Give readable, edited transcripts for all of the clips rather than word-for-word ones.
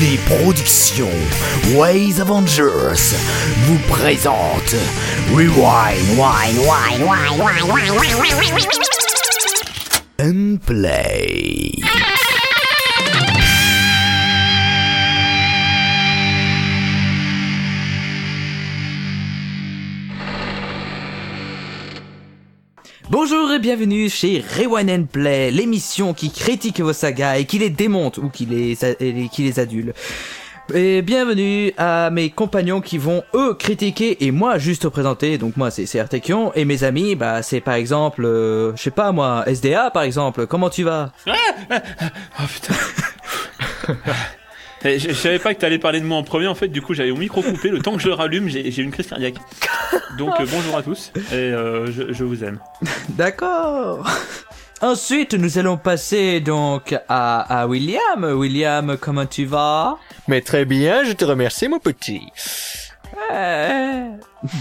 Les productions Ways Avengers vous présentent Rewind and Play. Bonjour et bienvenue chez Rewind and Play, l'émission qui critique vos sagas et qui les démonte ou qui les adule. Et bienvenue à mes compagnons qui vont eux critiquer et moi juste présenter. Donc moi c'est Artekion et mes amis, bah c'est par exemple, je sais pas moi, SDA par exemple. Comment tu vas ? Oh putain. Je savais pas que t'allais parler de moi en premier en fait, du coup j'avais mon micro coupé, le temps que je le rallume j'ai une crise cardiaque. Donc bonjour à tous et je vous aime. D'accord. Ensuite nous allons passer donc à William. William, comment tu vas ? Mais très bien, je te remercie mon petit.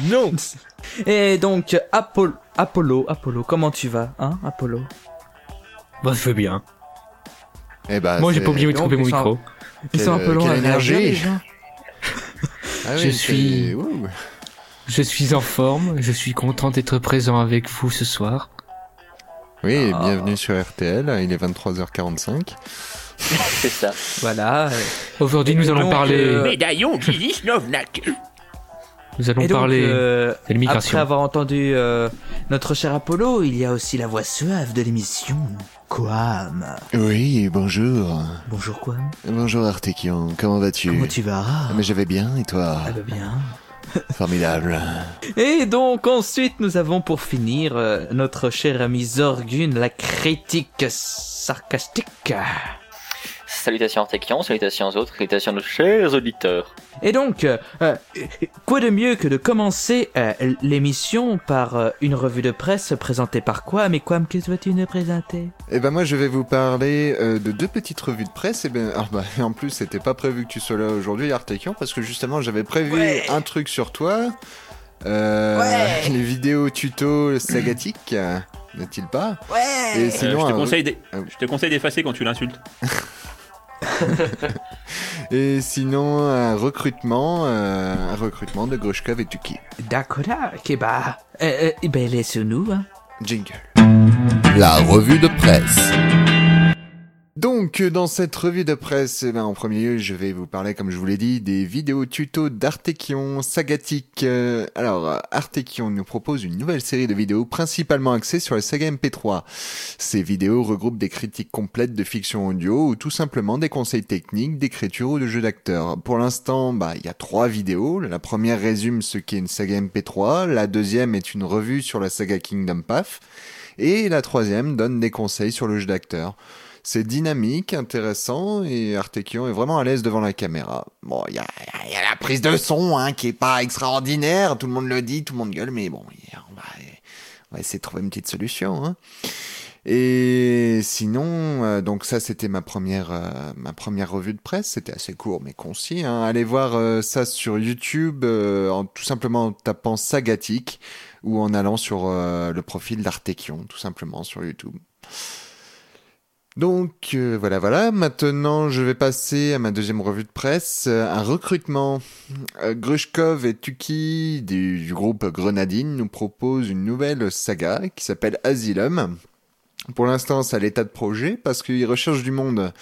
Non. Et donc Apollo, comment tu vas hein Apollo ? Bah je vais bien. Eh ben, moi j'ai pas oublié de couper mon micro. Ils sont un peu loin à l'énergie. Ah oui, je suis en forme, je suis content d'être présent avec vous ce soir. Oui, bienvenue sur RTL, il est 23h45. C'est ça. Voilà. Aujourd'hui, nous allons parler... Médaillon qui Novnak. Nous allons parler de l'immigration. Après avoir entendu notre cher Apollo, il y a aussi la voix suave de l'émission... Kwam. Oui, bonjour. Bonjour Kwam. Bonjour Artekion, comment vas-tu ? Comment tu vas ? Mais je vais bien, et toi ? Ah bah bien. Formidable. Et donc ensuite nous avons pour finir notre chère amie Zorgune, la critique sarcastique. Salutations Artekion, salutations aux autres, salutations nos chers auditeurs. Et donc, quoi de mieux que de commencer l'émission par une revue de presse présentée par Kwam. Mais Kwam, qu'est-ce que tu nous présenter ? Eh ben moi je vais vous parler de deux petites revues de presse. Et ben en plus c'était pas prévu que tu sois là aujourd'hui Artekion, parce que justement j'avais prévu un truc sur toi, les vidéos tuto Sagatique. N'est-il pas ? Ouais. Et sinon, je te conseille d'effacer quand tu l'insultes. Et sinon un recrutement de Grushkov et Tukir. D'accord, ok, bah laissez-nous hein. Jingle. La revue de presse. Donc dans cette revue de presse, en premier lieu je vais vous parler, comme je vous l'ai dit, des vidéos tutos d'Artekion Sagatique. Alors Artekion nous propose une nouvelle série de vidéos principalement axées sur la saga MP3. Ces vidéos regroupent des critiques complètes de fiction audio ou tout simplement des conseils techniques, d'écriture ou de jeux d'acteurs. Pour l'instant, il y a 3 vidéos. La première résume ce qu'est une saga MP3, la deuxième est une revue sur la saga Kingdom Puff et la troisième donne des conseils sur le jeu d'acteur. C'est dynamique, intéressant, et Artekion est vraiment à l'aise devant la caméra. Bon, il y a la prise de son, hein, qui est pas extraordinaire, tout le monde le dit, tout le monde gueule, mais bon, on va essayer de trouver une petite solution, hein. Et sinon, donc ça c'était ma première revue de presse, c'était assez court mais concis, hein. Allez voir ça sur YouTube, tout simplement en tapant Sagatique, ou en allant sur le profil d'Artekion, tout simplement sur YouTube. Donc voilà, maintenant je vais passer à ma deuxième revue de presse, un recrutement. Grushkov et Tuki du groupe Grenadine nous proposent une nouvelle saga qui s'appelle Asylum. Pour l'instant c'est à l'état de projet parce qu'ils recherchent du monde.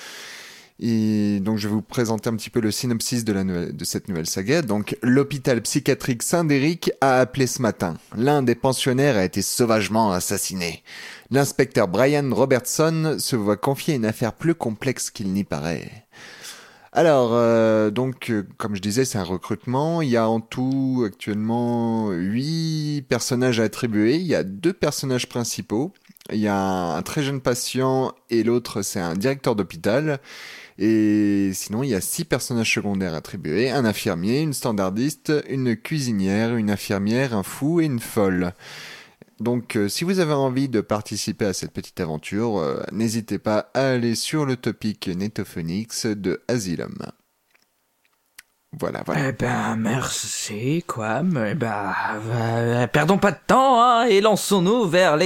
Et donc je vais vous présenter un petit peu le synopsis de cette nouvelle saga. Donc l'hôpital psychiatrique Saint-Déric a appelé ce matin. L'un des pensionnaires a été sauvagement assassiné. L'inspecteur Brian Robertson se voit confier une affaire plus complexe qu'il n'y paraît. Alors, donc, comme je disais, c'est un recrutement. Il y a en tout actuellement 8 personnages à attribuer. Il y a 2 personnages principaux. Il y a un très jeune patient et l'autre, c'est un directeur d'hôpital. Et sinon, il y a 6 personnages secondaires attribués. Un infirmier, une standardiste, une cuisinière, une infirmière, un fou et une folle. Donc, si vous avez envie de participer à cette petite aventure, n'hésitez pas à aller sur le topic Netophonix de Asylum. Voilà. Eh ben, merci, quoi. Eh ben, perdons pas de temps, hein, et lançons-nous vers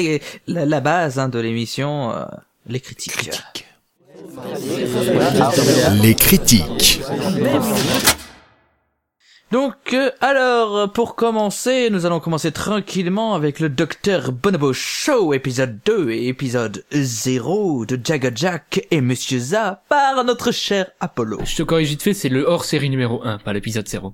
la base de l'émission, les critiques. Les critiques. Donc, alors, pour commencer, nous allons commencer tranquillement avec le Dr Bonobo Show, épisode 2 et épisode 0 de Jagger Jack et Monsieur Za par notre cher Apollo. Je te corrige vite fait, c'est le hors-série numéro 1, pas l'épisode 0.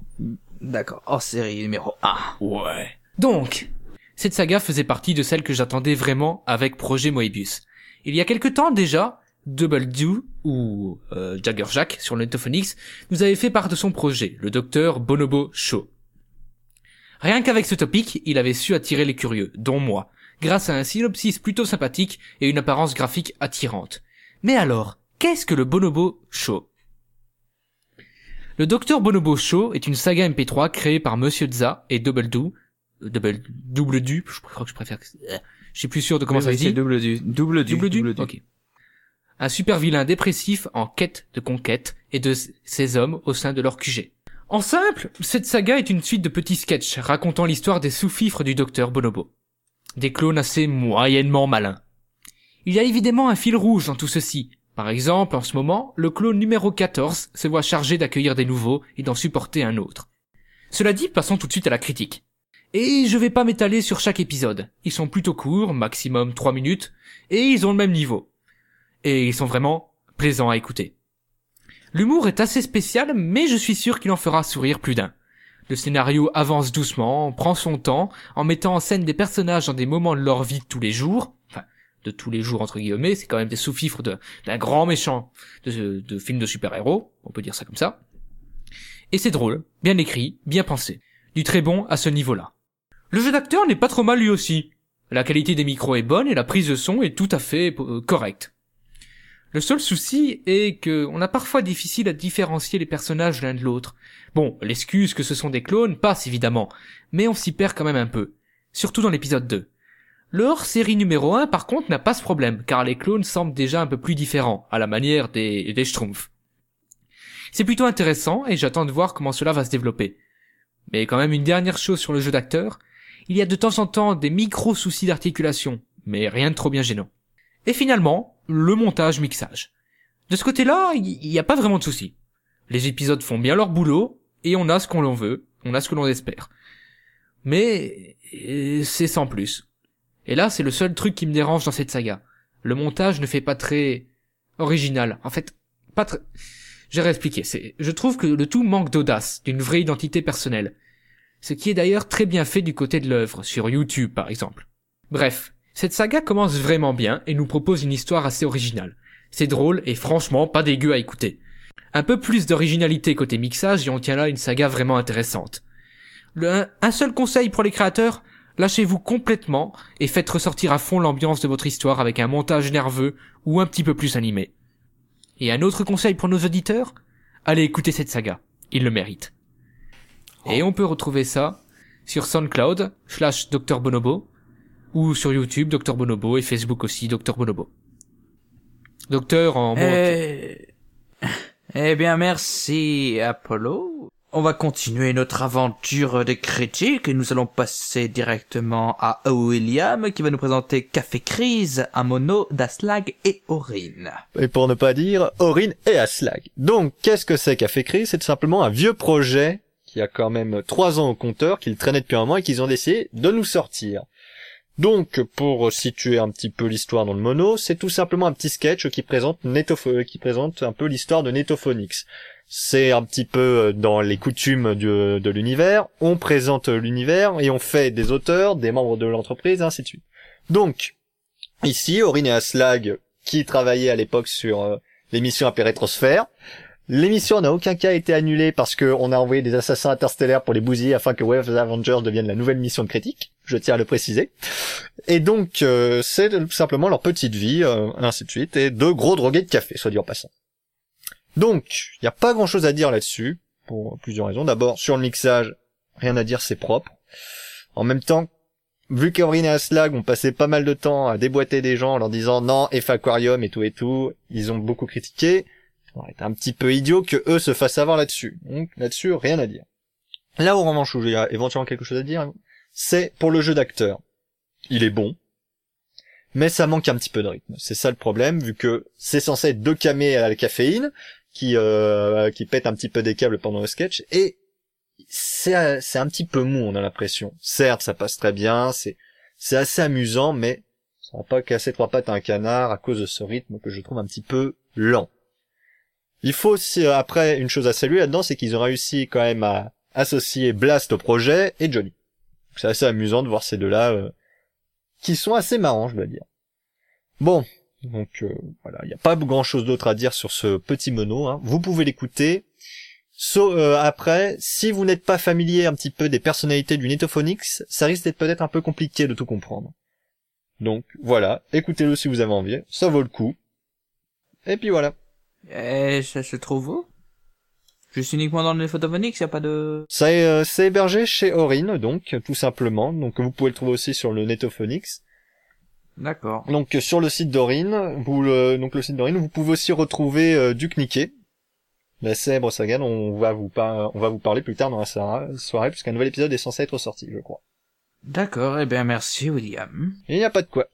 D'accord, hors-série numéro 1. Ouais. Donc, cette saga faisait partie de celle que j'attendais vraiment avec Projet Moebius. Il y a quelque temps déjà, Double Do, ou Jagger Jack sur le Netophonix, nous avait fait part de son projet, le Dr Bonobo Show. Rien qu'avec ce topic, il avait su attirer les curieux, dont moi, grâce à un synopsis plutôt sympathique et une apparence graphique attirante. Mais alors, qu'est-ce que le Bonobo Show? Le Dr Bonobo Show est une saga MP3 créée par Monsieur Za et Double Do, je crois que je préfère... Je suis plus sûr de comment ça se dit. Double Du. Ok. Un super vilain dépressif en quête de conquête et de ses hommes au sein de leur QG. En simple, cette saga est une suite de petits sketchs racontant l'histoire des sous-fifres du Docteur Bonobo. Des clones assez moyennement malins. Il y a évidemment un fil rouge dans tout ceci. Par exemple, en ce moment, le clone numéro 14 se voit chargé d'accueillir des nouveaux et d'en supporter un autre. Cela dit, passons tout de suite à la critique. Et je vais pas m'étaler sur chaque épisode. Ils sont plutôt courts, maximum 3 minutes, et ils ont le même niveau. Et ils sont vraiment plaisants à écouter. L'humour est assez spécial, mais je suis sûr qu'il en fera sourire plus d'un. Le scénario avance doucement, prend son temps, en mettant en scène des personnages dans des moments de leur vie de tous les jours, enfin, de tous les jours entre guillemets, c'est quand même des sous-fifres d'un grand méchant de film de super-héros, on peut dire ça comme ça. Et c'est drôle, bien écrit, bien pensé. Du très bon à ce niveau-là. Le jeu d'acteur n'est pas trop mal lui aussi. La qualité des micros est bonne et la prise de son est tout à fait correcte. Le seul souci est que on a parfois difficile à différencier les personnages l'un de l'autre. Bon, l'excuse que ce sont des clones passe évidemment, mais on s'y perd quand même un peu. Surtout dans l'épisode 2. Le hors-série numéro 1 par contre n'a pas ce problème, car les clones semblent déjà un peu plus différents, à la manière des Schtroumpfs. C'est plutôt intéressant et j'attends de voir comment cela va se développer. Mais quand même une dernière chose sur le jeu d'acteur. Il y a de temps en temps des micro-soucis d'articulation, mais rien de trop bien gênant. Et finalement, le montage-mixage. De ce côté-là, il n'y a pas vraiment de soucis. Les épisodes font bien leur boulot, et on a ce qu'on veut, on a ce que l'on espère. Mais c'est sans plus. Et là, c'est le seul truc qui me dérange dans cette saga. Le montage ne fait pas très original. En fait, pas très... J'ai réexpliqué, je trouve que le tout manque d'audace, d'une vraie identité personnelle. Ce qui est d'ailleurs très bien fait du côté de l'œuvre, sur YouTube par exemple. Bref, cette saga commence vraiment bien et nous propose une histoire assez originale. C'est drôle et franchement pas dégueu à écouter. Un peu plus d'originalité côté mixage et on tient là une saga vraiment intéressante. Un seul conseil pour les créateurs, lâchez-vous complètement et faites ressortir à fond l'ambiance de votre histoire avec un montage nerveux ou un petit peu plus animé. Et un autre conseil pour nos auditeurs, allez écouter cette saga, ils le méritent. Et on peut retrouver ça sur SoundCloud / Dr Bonobo ou sur YouTube Dr Bonobo et Facebook aussi Dr Bonobo. Docteur en Eh bien merci Apollo. On va continuer notre aventure des critiques et nous allons passer directement à William qui va nous présenter Café Crise, un mono d'Aslag et Aurine. Et pour ne pas dire Aurine et Aslag. Donc qu'est-ce que c'est Café Crise? C'est tout simplement un vieux projet qui a quand même 3 ans au compteur, qu'ils traînaient depuis un moment et qu'ils ont décidé de nous sortir. Donc, pour situer un petit peu l'histoire dans le mono, c'est tout simplement un petit sketch qui présente un peu l'histoire de Netophonix. C'est un petit peu dans les coutumes de l'univers. On présente l'univers et on fait des auteurs, des membres de l'entreprise, ainsi de suite. Donc, ici, Aurine et Aslag, qui travaillaient à l'époque sur l'émission Apérétrosphère. L'émission n'a aucun cas été annulée parce que on a envoyé des assassins interstellaires pour les bousiller afin que Ways Avengers devienne la nouvelle mission de critique. Je tiens à le préciser. Et donc, c'est tout simplement leur petite vie, ainsi de suite, et 2 gros drogués de café, soit dit en passant. Donc, il n'y a pas grand chose à dire là-dessus, pour plusieurs raisons. D'abord, sur le mixage, rien à dire, c'est propre. En même temps, vu qu'Aurine et Aslag ont passé pas mal de temps à déboîter des gens en leur disant « Non, F Aquarium et tout », ils ont beaucoup critiqué. C'est un petit peu idiot que eux se fassent avoir là-dessus. Donc, là-dessus, rien à dire. Là, en revanche, où il y a éventuellement quelque chose à dire, c'est pour le jeu d'acteur. Il est bon. Mais ça manque un petit peu de rythme. C'est ça le problème, vu que c'est censé être 2 camés à la caféine, qui pète un petit peu des câbles pendant le sketch, et c'est un petit peu mou, on a l'impression. Certes, ça passe très bien, c'est assez amusant, mais ça va pas casser trois pattes à un canard à cause de ce rythme que je trouve un petit peu lent. Il faut aussi, après, une chose à saluer là-dedans, c'est qu'ils ont réussi quand même à associer Blast au projet et Johnny. C'est assez amusant de voir ces deux-là, qui sont assez marrants, je dois dire. Bon, donc voilà, il n'y a pas grand-chose d'autre à dire sur ce petit mono. Hein. Vous pouvez l'écouter. Après, si vous n'êtes pas familier un petit peu des personnalités du Netophonix, ça risque d'être peut-être un peu compliqué de tout comprendre. Donc voilà, écoutez-le si vous avez envie, ça vaut le coup. Et puis voilà. Ça se trouve où ? Juste uniquement dans le Netophonix, y a pas de... C'est hébergé chez Aurine, donc, tout simplement. Donc vous pouvez le trouver aussi sur le Netophonix. D'accord. Donc sur le site d'Aurine, le site d'Aurine, vous pouvez aussi retrouver Duke Nukem, la célèbre saga dont on va vous parler plus tard dans la soirée, puisqu'un nouvel épisode est censé être sorti, je crois. D'accord, eh bien merci William. Il n'y a pas de quoi.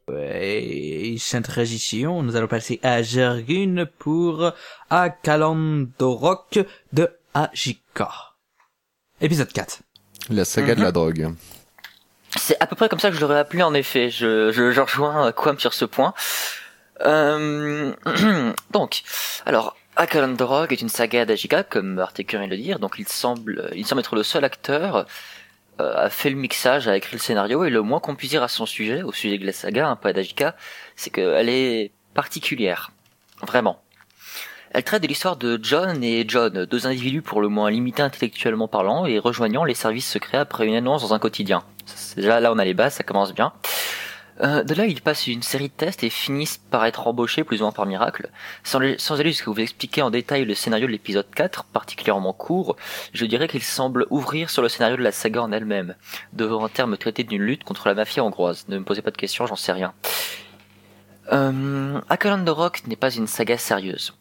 Et sans transition, nous allons passer à Zorgune pour Akalandorok de Ajika. Épisode 4. La saga de la drogue. C'est à peu près comme ça que je l'aurais appelé en effet, je rejoins Kwam sur ce point. Donc, alors... Akalandorok est une saga d'Ajika, comme Artekion vient de le dire, donc il semble être le seul acteur à faire le mixage, à écrire le scénario, et le moins qu'on puisse dire à son sujet, au sujet de la saga, un peu d'Ajika, c'est qu'elle est particulière. Vraiment. Elle traite de l'histoire de John et John, deux individus pour le moins limités intellectuellement parlant, et rejoignant les services secrets après une annonce dans un quotidien. Déjà là on a les bases, ça commence bien. De là, ils passent une série de tests et finissent par être embauchés plus ou moins par miracle. Sans aller jusqu'à vous expliquer en détail le scénario de l'épisode 4, particulièrement court, je dirais qu'il semble ouvrir sur le scénario de la saga en elle-même, devant un terme traité d'une lutte contre la mafia hongroise. Ne me posez pas de questions, j'en sais rien. Akalandorok n'est pas une saga sérieuse.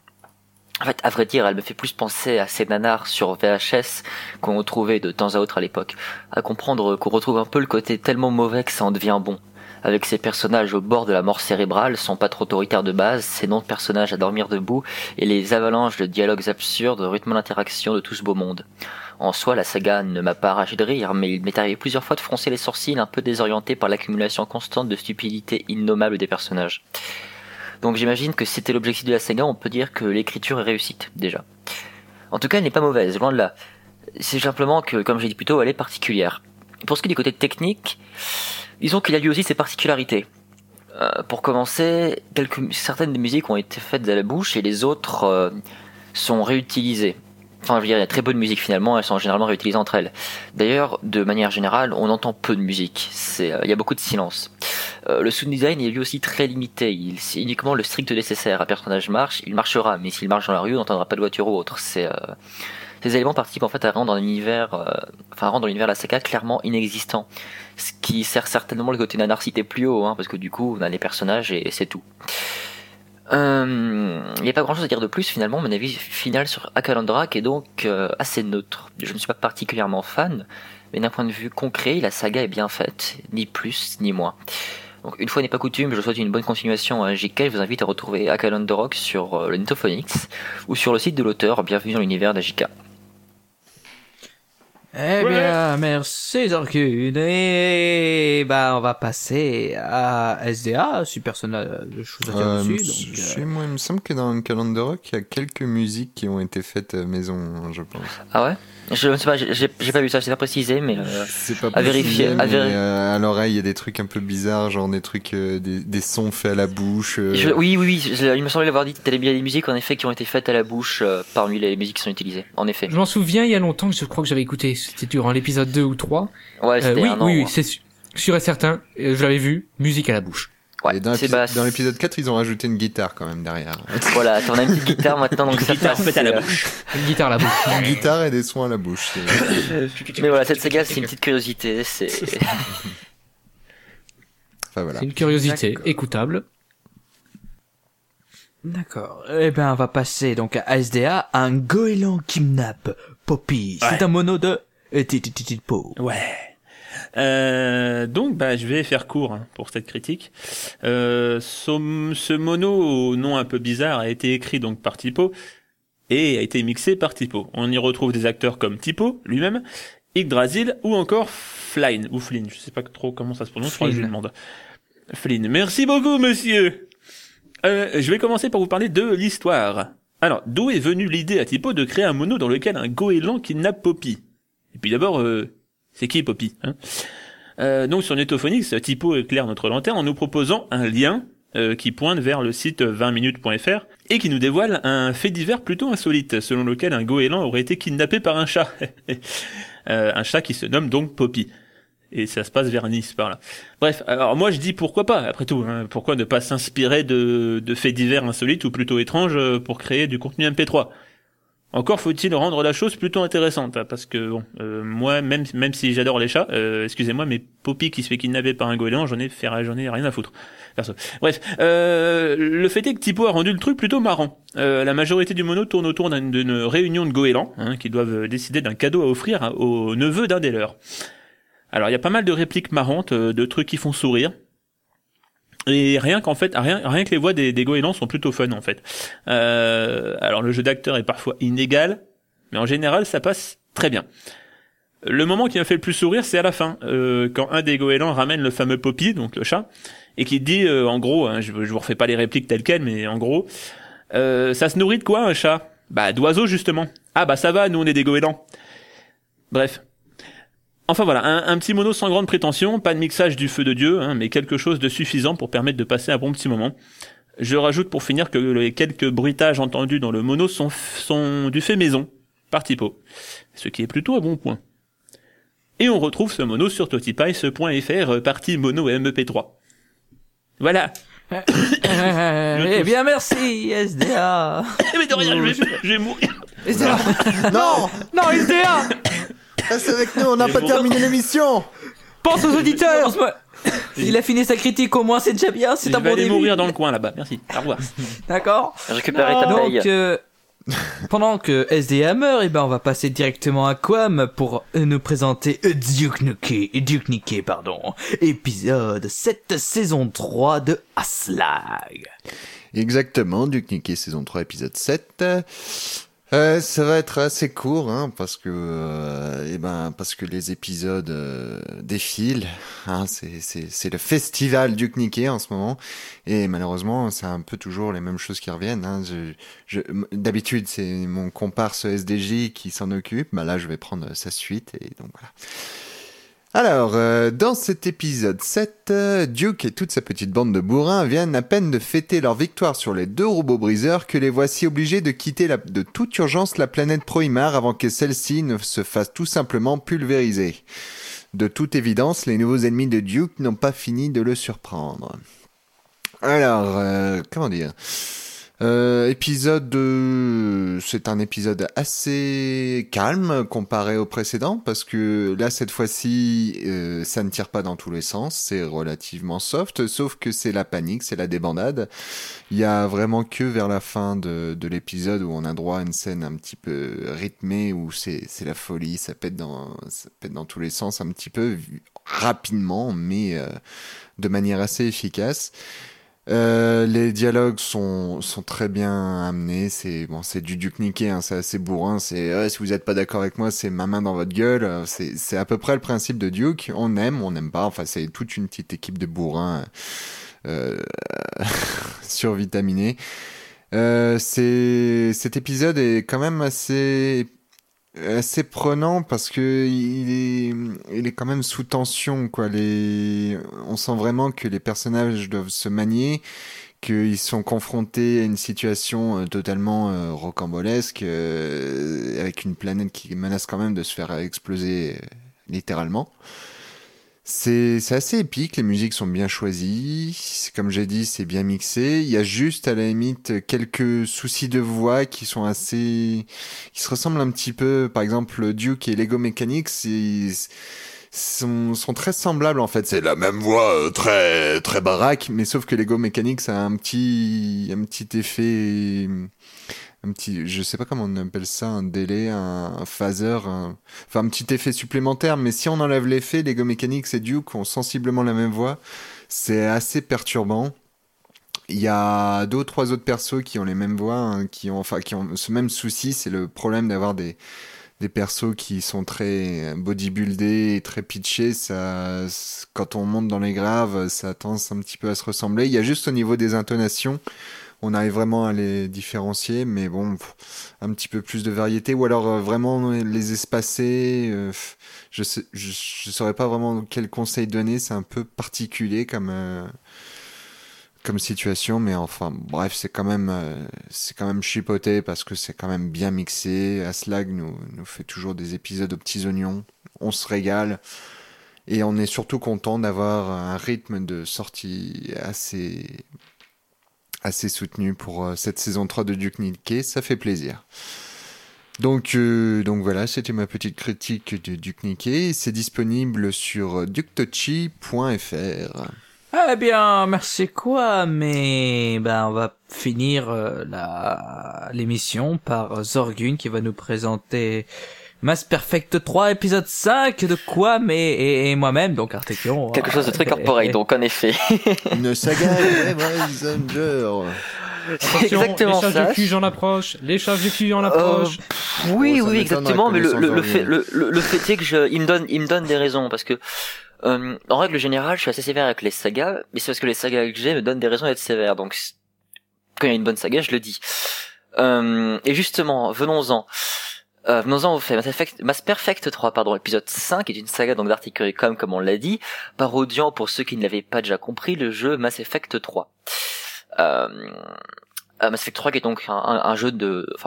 En fait, à vrai dire, elle me fait plus penser à ces nanars sur VHS qu'on retrouvait de temps à autre à l'époque. À comprendre qu'on retrouve un peu le côté tellement mauvais que ça en devient bon. Avec ses personnages au bord de la mort cérébrale, son pâtre autoritaire de base, ses noms de personnages à dormir debout, et les avalanches de dialogues absurdes rythment l'interaction de tout ce beau monde. En soi, la saga ne m'a pas arraché de rire, mais il m'est arrivé plusieurs fois de froncer les sourcils un peu désorienté par l'accumulation constante de stupidité innommable des personnages. Donc j'imagine que si c'était l'objectif de la saga, on peut dire que l'écriture est réussite, déjà. En tout cas, elle n'est pas mauvaise, loin de là. C'est simplement que, comme j'ai dit plus tôt, elle est particulière. Pour ce qui est du côté technique... Disons qu'il a lui aussi ses particularités. Pour commencer, certaines des musiques ont été faites à la bouche et les autres sont réutilisées. Enfin, je veux dire, il y a très peu de musique finalement, elles sont généralement réutilisées entre elles. D'ailleurs, de manière générale, on entend peu de musique. Il y a beaucoup de silence. Le sound design est lui aussi très limité. C'est uniquement le strict nécessaire. Un personnage marche, il marchera, mais s'il marche dans la rue, on n'entendra pas de voiture ou autre. Ces éléments participent en fait à rendre l'univers de la saga clairement inexistant, ce qui sert certainement le côté nanarcité plus haut, hein, parce que du coup on a les personnages et c'est tout. Il n'y a pas grand chose à dire de plus finalement. Mon avis final sur Akalandorok est donc assez neutre. Je ne suis pas particulièrement fan, mais d'un point de vue concret, la saga est bien faite, ni plus ni moins. Donc une fois n'est pas coutume, je souhaite une bonne continuation à JK et vous invite à retrouver Akalandorok sur le Netophonix ou sur le site de l'auteur. Bienvenue dans l'univers d'Ajika. Eh bien, merci Zorgune. Et bah, on va passer à SDA, si personne n'a de choses à dire dessus. Moi, il me semble que dans Akalandorok, il y a quelques musiques qui ont été faites maison, je pense. Ah ouais? Je ne sais pas, j'ai pas vu ça, c'est pas précisé, mais c'est pas précisé, à vérifier. Mais à l'oreille, il y a des trucs un peu bizarres, genre des trucs, des sons faits à la bouche. Il me semblait l'avoir dit. T'allais bien des musiques en effet qui ont été faites à la bouche parmi les musiques qui sont utilisées. En effet. Je m'en souviens il y a longtemps, je crois que j'avais écouté. C'était durant l'épisode 2 ou 3. Ouais, c'était un an. Oui, c'est sûr et certain. Je l'avais vu. Musique à la bouche. Ouais, et dans l'épisode 4, ils ont rajouté une guitare quand même derrière. Voilà, t'en as une petite guitare maintenant, donc ça passe. Une guitare à la bouche. Une guitare à la bouche. Une guitare et des sons à la bouche. Mais voilà, cette saga, c'est une petite curiosité. Enfin voilà. C'est une curiosité écoutable. D'accord. Eh ben, on va passer donc à SDA, un goéland kidnappe Poppy. C'est un mono de Tipo. Ouais. Donc je vais faire court pour cette critique. Ce mono au nom un peu bizarre a été écrit donc par Tipo, et a été mixé par Tipo. On y retrouve des acteurs comme Tipo lui-même, Yggdrasil ou encore Flynn, ou Flynn, je sais pas trop comment ça se prononce, Flynn. Je lui demande. Flynn, merci beaucoup monsieur. Je vais commencer par vous parler de l'histoire. Alors, d'où est venue l'idée à Tipo de créer un mono dans lequel un goéland kidnappe Poppy? Et puis d'abord, c'est qui Poppy hein? Donc sur Netophonix, Tipo éclaire notre lanterne en nous proposant un lien qui pointe vers le site 20minutes.fr et qui nous dévoile un fait divers plutôt insolite, selon lequel un goéland aurait été kidnappé par un chat. Un chat qui se nomme donc Poppy. Et ça se passe vers Nice, par là. Bref, alors moi je dis pourquoi pas, après tout, hein, pourquoi ne pas s'inspirer de faits divers insolites ou plutôt étranges pour créer du contenu MP3. Encore faut-il rendre la chose plutôt intéressante, parce que bon, moi, même si j'adore les chats, excusez-moi, mais Poppy qui se fait kidnapper par un goéland, j'en ai rien à foutre. Perso. Bref, le fait est que Tipo a rendu le truc plutôt marrant. La majorité du mono tourne autour d'une réunion de goélands, hein, qui doivent décider d'un cadeau à offrir au neveu d'un des leurs. Alors, il y a pas mal de répliques marrantes, de trucs qui font sourire. Et rien que les voix des goélands sont plutôt fun, en fait. Alors, le jeu d'acteur est parfois inégal, mais en général, ça passe très bien. Le moment qui m'a fait le plus sourire, c'est à la fin, quand un des goélands ramène le fameux Poppy, donc le chat, et qui dit, en gros, hein, je vous refais pas les répliques telles quelles, mais en gros, ça se nourrit de quoi, un chat? Bah, d'oiseaux, justement. Ah, bah, ça va, nous, on est des goélands. Bref. Enfin voilà, un petit mono sans grande prétention, pas de mixage du feu de Dieu, hein, mais quelque chose de suffisant pour permettre de passer un bon petit moment. Je rajoute pour finir que les quelques bruitages entendus dans le mono sont du fait maison, par Tipo, ce qui est plutôt un bon point. Et on retrouve ce mono sur totipice.fr, partie mono MEP3. Voilà. Eh bien merci SDA. Mais de rien, je vais mourir. SDA. Non SDA. Reste avec nous, on n'a pas terminé l'émission. Pense aux auditeurs. Il a fini sa critique, au moins c'est déjà bien. C'est un bon début. Je vais aller mourir dans le coin là-bas. Merci. Au revoir. D'accord. Récupérer ta paye. Donc pendant que SDA meurt, eh ben on va passer directement à Kwam pour nous présenter Duke Nukem, épisode 7, saison 3 de Aslag. Exactement, Duke Nukem, saison 3, épisode 7. Ça va être assez court, hein, parce que les épisodes défilent. Hein, c'est le festival du Duke Nukem en ce moment, et malheureusement, c'est un peu toujours les mêmes choses qui reviennent. Hein. D'habitude, c'est mon comparse SDJ qui s'en occupe. Bah là, je vais prendre sa suite, et donc voilà. Alors, dans cet épisode 7, Duke et toute sa petite bande de bourrins viennent à peine de fêter leur victoire sur les 2 robots briseurs que les voici obligés de quitter de toute urgence la planète Prohymar avant que celle-ci ne se fasse tout simplement pulvériser. De toute évidence, les nouveaux ennemis de Duke n'ont pas fini de le surprendre. Alors, comment dire ? C'est un épisode assez calme comparé au précédent parce que là cette fois-ci ça ne tire pas dans tous les sens, c'est relativement soft, sauf que c'est la panique, c'est la débandade. Il y a vraiment que vers la fin de l'épisode où on a droit à une scène un petit peu rythmée où c'est la folie, ça pète dans tous les sens un petit peu rapidement mais de manière assez efficace. Les dialogues sont très bien amenés, c'est du Duke Nukem, hein, c'est assez bourrin, si vous êtes pas d'accord avec moi, c'est ma main dans votre gueule, c'est à peu près le principe de Duke, on n'aime pas, enfin c'est toute une petite équipe de bourrins survitaminés. Cet épisode est quand même assez prenant parce que il est quand même sous tension quoi. On sent vraiment que les personnages doivent se manier, qu'ils sont confrontés à une situation totalement rocambolesque avec une planète qui menace quand même de se faire exploser littéralement. C'est assez épique, les musiques sont bien choisies, comme j'ai dit, c'est bien mixé. Il y a juste à la limite quelques soucis de voix qui se ressemblent un petit peu. Par exemple, Duke et Lego Mechanics, ils sont très semblables en fait. C'est la même voix très très baraque, mais sauf que Lego Mechanics a un petit effet. Je sais pas comment on appelle ça, un délai, un phaser, enfin un petit effet supplémentaire, mais si on enlève l'effet, Lego Mechanics et Duke ont sensiblement la même voix, c'est assez perturbant. Il y a deux ou trois autres persos qui ont les mêmes voix, hein, qui ont ce même souci, c'est le problème d'avoir des persos qui sont très bodybuildés et très pitchés. Ça, quand on monte dans les graves, ça tend un petit peu à se ressembler. Il y a juste au niveau des intonations, on arrive vraiment à les différencier, mais bon, un petit peu plus de variété, ou alors vraiment les espacer. Je saurais pas vraiment quel conseil donner, c'est un peu particulier comme situation, mais enfin bref, c'est quand même chipoté parce que c'est quand même bien mixé. Aslag nous fait toujours des épisodes aux petits oignons, on se régale et on est surtout content d'avoir un rythme de sortie assez soutenu pour cette saison 3 de Duke Nukem, ça fait plaisir. Donc voilà, c'était ma petite critique de Duke Nukem, c'est disponible sur duketochi.fr. Eh bien, merci quoi, mais on va finir l'émission par Zorgune qui va nous présenter Mass Perfect 3, épisode 5 de Kwam et moi-même, donc Artekion. Quelque chose de très corporel, donc en effet. Une saga Ways Avengers. C'est exactement ça. Les charges du cul, j'en approche. Oui, exactement. Mais le fait est que il me donne des raisons parce que en règle générale, je suis assez sévère avec les sagas, mais c'est parce que les sagas que j'ai me donnent des raisons d'être sévère. Donc quand il y a une bonne saga, je le dis. Et justement, venons-en au fait. Mass Perfect 3, pardon, épisode 5 est une saga donc d'Artekion comme on l'a dit, parodiant pour ceux qui ne l'avaient pas déjà compris le jeu Mass Effect 3. Mass Effect 3 qui est donc un jeu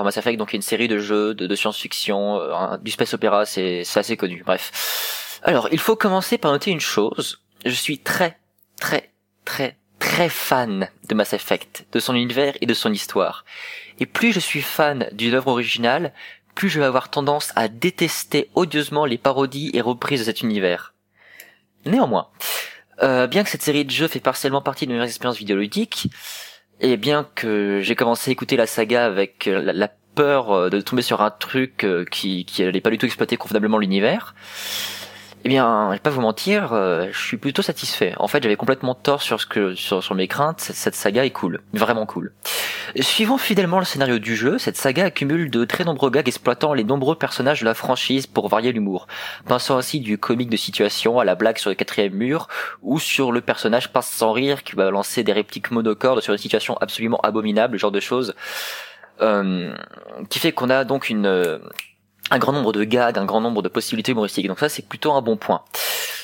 Mass Effect donc une série de jeux de science-fiction, du space opéra, c'est assez connu. Bref. Alors, il faut commencer par noter une chose. Je suis très, très, très, très fan de Mass Effect, de son univers et de son histoire. Et plus je suis fan d'une œuvre originale, plus je vais avoir tendance à détester odieusement les parodies et reprises de cet univers. Néanmoins, bien que cette série de jeux fait partiellement partie de mes expériences vidéoludiques, et bien que j'ai commencé à écouter la saga avec la peur de tomber sur un truc qui n'allait pas du tout exploiter convenablement l'univers, eh bien, je vais pas vous mentir, je suis plutôt satisfait. En fait, j'avais complètement tort sur mes craintes. Cette saga est cool, vraiment cool. Suivant fidèlement le scénario du jeu, cette saga accumule de très nombreux gags exploitant les nombreux personnages de la franchise pour varier l'humour, pensant ainsi du comique de situation à la blague sur le quatrième mur ou sur le personnage pince sans rire qui va lancer des répliques monocordes sur une situation absolument abominable, genre de choses, qui fait qu'on a donc un grand nombre de gags, un grand nombre de possibilités humoristiques. Donc ça, c'est plutôt un bon point.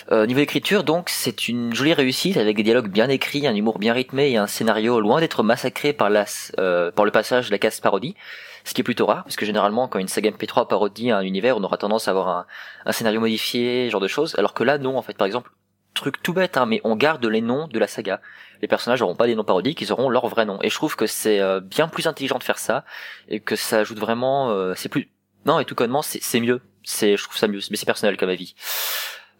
Niveau écriture, donc, c'est une jolie réussite avec des dialogues bien écrits, un humour bien rythmé et un scénario loin d'être massacré par le passage de la case parodie, ce qui est plutôt rare, parce que généralement, quand une saga MP3 parodie un univers, on aura tendance à avoir un scénario modifié, ce genre de choses, alors que là, non, en fait, par exemple, truc tout bête, hein, mais on garde les noms de la saga. Les personnages n'auront pas des noms parodiques, ils auront leur vrai nom. Et je trouve que c'est bien plus intelligent de faire ça, et que ça ajoute vraiment... Non, et tout connement, c'est mieux. Je trouve ça mieux, mais c'est personnel comme avis.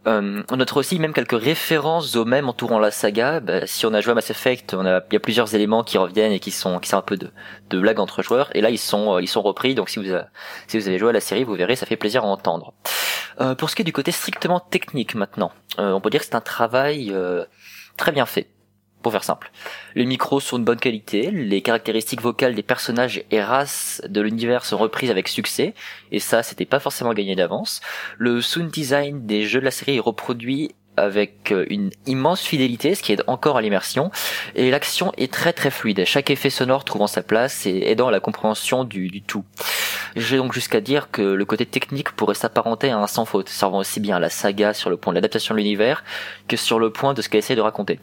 On notera aussi même quelques références aux mêmes entourant la saga. Si on a joué à Mass Effect, il y a plusieurs éléments qui reviennent et qui sont un peu de blagues entre joueurs. Et là, ils sont repris. Donc, si vous avez joué à la série, vous verrez, ça fait plaisir à entendre. Pour ce qui est du côté strictement technique maintenant, on peut dire que c'est un travail très bien fait. Pour faire simple, les micros sont de bonne qualité, les caractéristiques vocales des personnages et races de l'univers sont reprises avec succès, et ça, c'était pas forcément gagné d'avance. Le sound design des jeux de la série est reproduit avec une immense fidélité, ce qui aide encore à l'immersion, et l'action est très très fluide, chaque effet sonore trouvant sa place et aidant à la compréhension du tout. J'ai donc jusqu'à dire que le côté technique pourrait s'apparenter à un sans faute, servant aussi bien à la saga sur le point de l'adaptation de l'univers que sur le point de ce qu'elle essaie de raconter.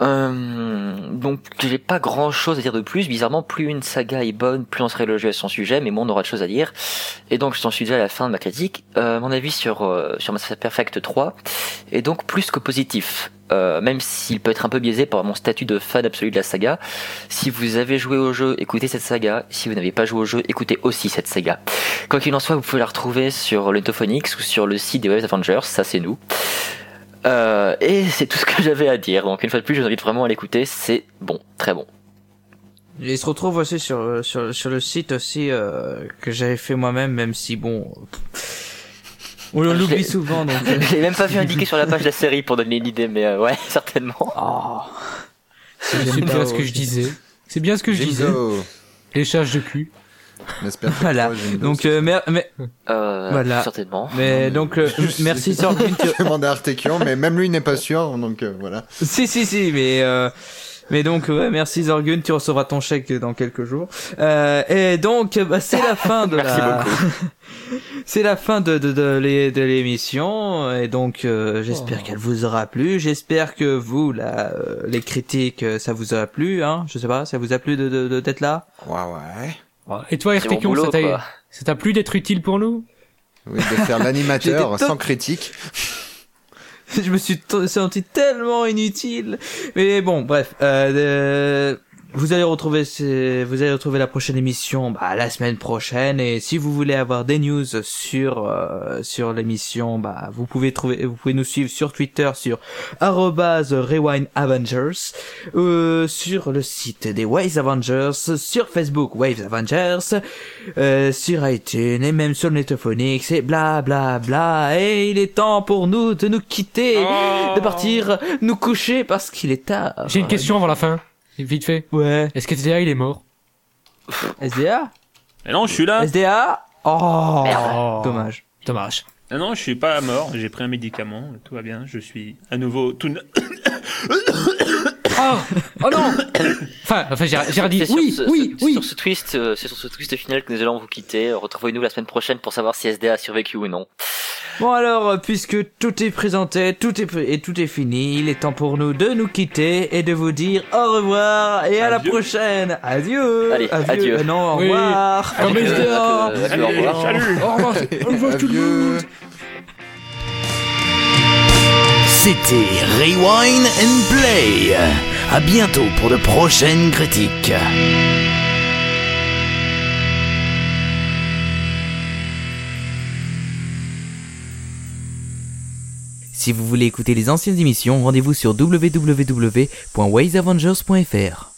Donc j'ai pas grand chose à dire de plus. Bizarrement, plus une saga est bonne, plus on serait élogieux à son sujet, mais bon, on aura de choses à dire. Et donc j'en suis déjà à la fin de ma critique. Mon avis sur Mass Perfect 3 est donc plus que positif, même s'il peut être un peu biaisé par mon statut de fan absolu de la saga. Si vous avez joué au jeu, écoutez cette saga. Si vous n'avez pas joué au jeu, écoutez aussi cette saga. Quoi qu'il en soit, vous pouvez la retrouver sur Netophonix ou sur le site des Ways Avengers, ça c'est nous. Et c'est tout ce que j'avais à dire. Donc une fois de plus, je vous invite vraiment à l'écouter. C'est bon, très bon. Il se retrouve aussi sur le site aussi que j'avais fait moi-même, même si bon, on l'oublie souvent. Donc je l'ai même pas vu indiqué sur la page de la série pour donner une idée, mais ouais, certainement. Oh. C'est bien ce que je disais. Les charges de cul. Voilà. Donc voilà. Certainement. Mais donc merci Zorgune. Je demandais à Artekion, mais même lui n'est pas sûr, donc voilà. Si, mais donc ouais, merci Zorgune, tu recevras ton chèque dans quelques jours. Et donc bah, c'est la fin de la. C'est la fin de l'émission et donc j'espère qu'elle vous aura plu. J'espère que vous les critiques ça vous aura plu, hein. Je sais pas, ça vous a plu de d'être là. Ouais. Et toi, Artekion, ça t'a plu d'être utile pour nous? Oui, de faire l'animateur sans critique. Je me suis senti tellement inutile. Mais bon, bref. Vous allez retrouver la prochaine émission la semaine prochaine, et si vous voulez avoir des news sur l'émission, vous pouvez nous suivre sur Twitter sur @rewindavengers, sur le site des Ways Avengers, sur Facebook Ways Avengers, sur iTunes et même sur le Netophonix et bla bla bla. Et il est temps pour nous de nous quitter, de partir nous coucher parce qu'il est tard. J'ai une question avant la fin. Vite fait. Ouais. Est-ce que SDA il est mort? SDA? Mais non, je suis là. SDA? Oh, merde. Dommage. Non, je suis pas mort. J'ai pris un médicament. Tout va bien. Je suis à nouveau tout. Oh non. Enfin, j'ai redit. Oui. C'est sur ce twist final que nous allons vous quitter. Retrouvez-nous la semaine prochaine pour savoir si SDA a survécu ou non. Bon alors, puisque tout est présenté, tout est fini, il est temps pour nous de nous quitter et de vous dire au revoir et à la prochaine. Adieu. Allez, adieu. Non, au revoir. Comme SDA. Au revoir. Salut. Au revoir. Au revoir tout le monde. C'était Rewind and Play. À bientôt pour de prochaines critiques. Si vous voulez écouter les anciennes émissions, rendez-vous sur www.waysavengers.fr.